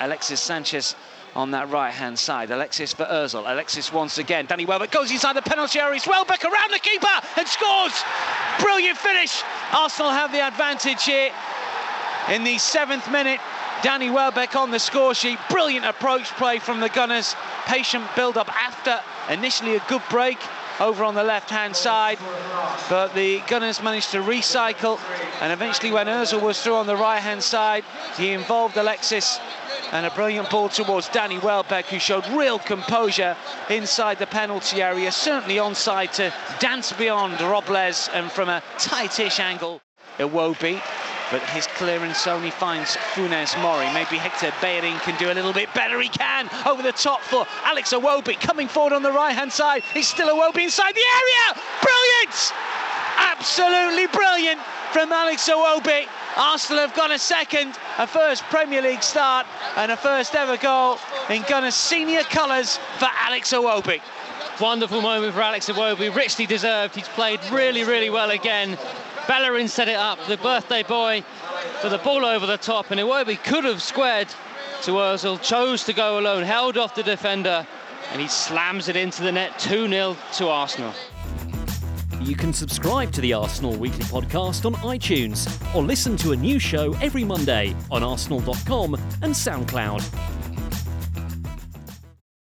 Alexis Sanchez on that right-hand side. Alexis for Özil. Alexis once again. Danny Welbeck goes inside the penalty area. Welbeck around the keeper and scores. Brilliant finish. Arsenal have the advantage here in the 7th minute. Danny Welbeck on the score sheet. Brilliant approach play from the Gunners. Patient build-up after initially a good break over on the left-hand side, but the Gunners managed to recycle, and eventually when Özil was through on the right-hand side, he involved Alexis, and a brilliant ball towards Danny Welbeck, who showed real composure inside the penalty area, certainly onside to dance beyond Robles, and from a tightish angle, Iwobi, but his clearance only finds Funes Mori. Maybe Hector Bellerin can do a little bit better. He can, over the top for Alex Iwobi, coming forward on the right-hand side. It's still Iwobi inside the area. Brilliant! Absolutely brilliant from Alex Iwobi. Arsenal have got a second, a first Premier League start, and a first ever goal in Gunners senior colours for Alex Iwobi. Wonderful moment for Alex Iwobi, richly deserved. He's played really, really well again. Bellerin set it up, the birthday boy, for the ball over the top, and Iwobi could have squared to Özil, chose to go alone, held off the defender, and he slams it into the net. 2-0 to Arsenal. You can subscribe to the Arsenal Weekly Podcast on iTunes, or listen to a new show every Monday on arsenal.com and SoundCloud.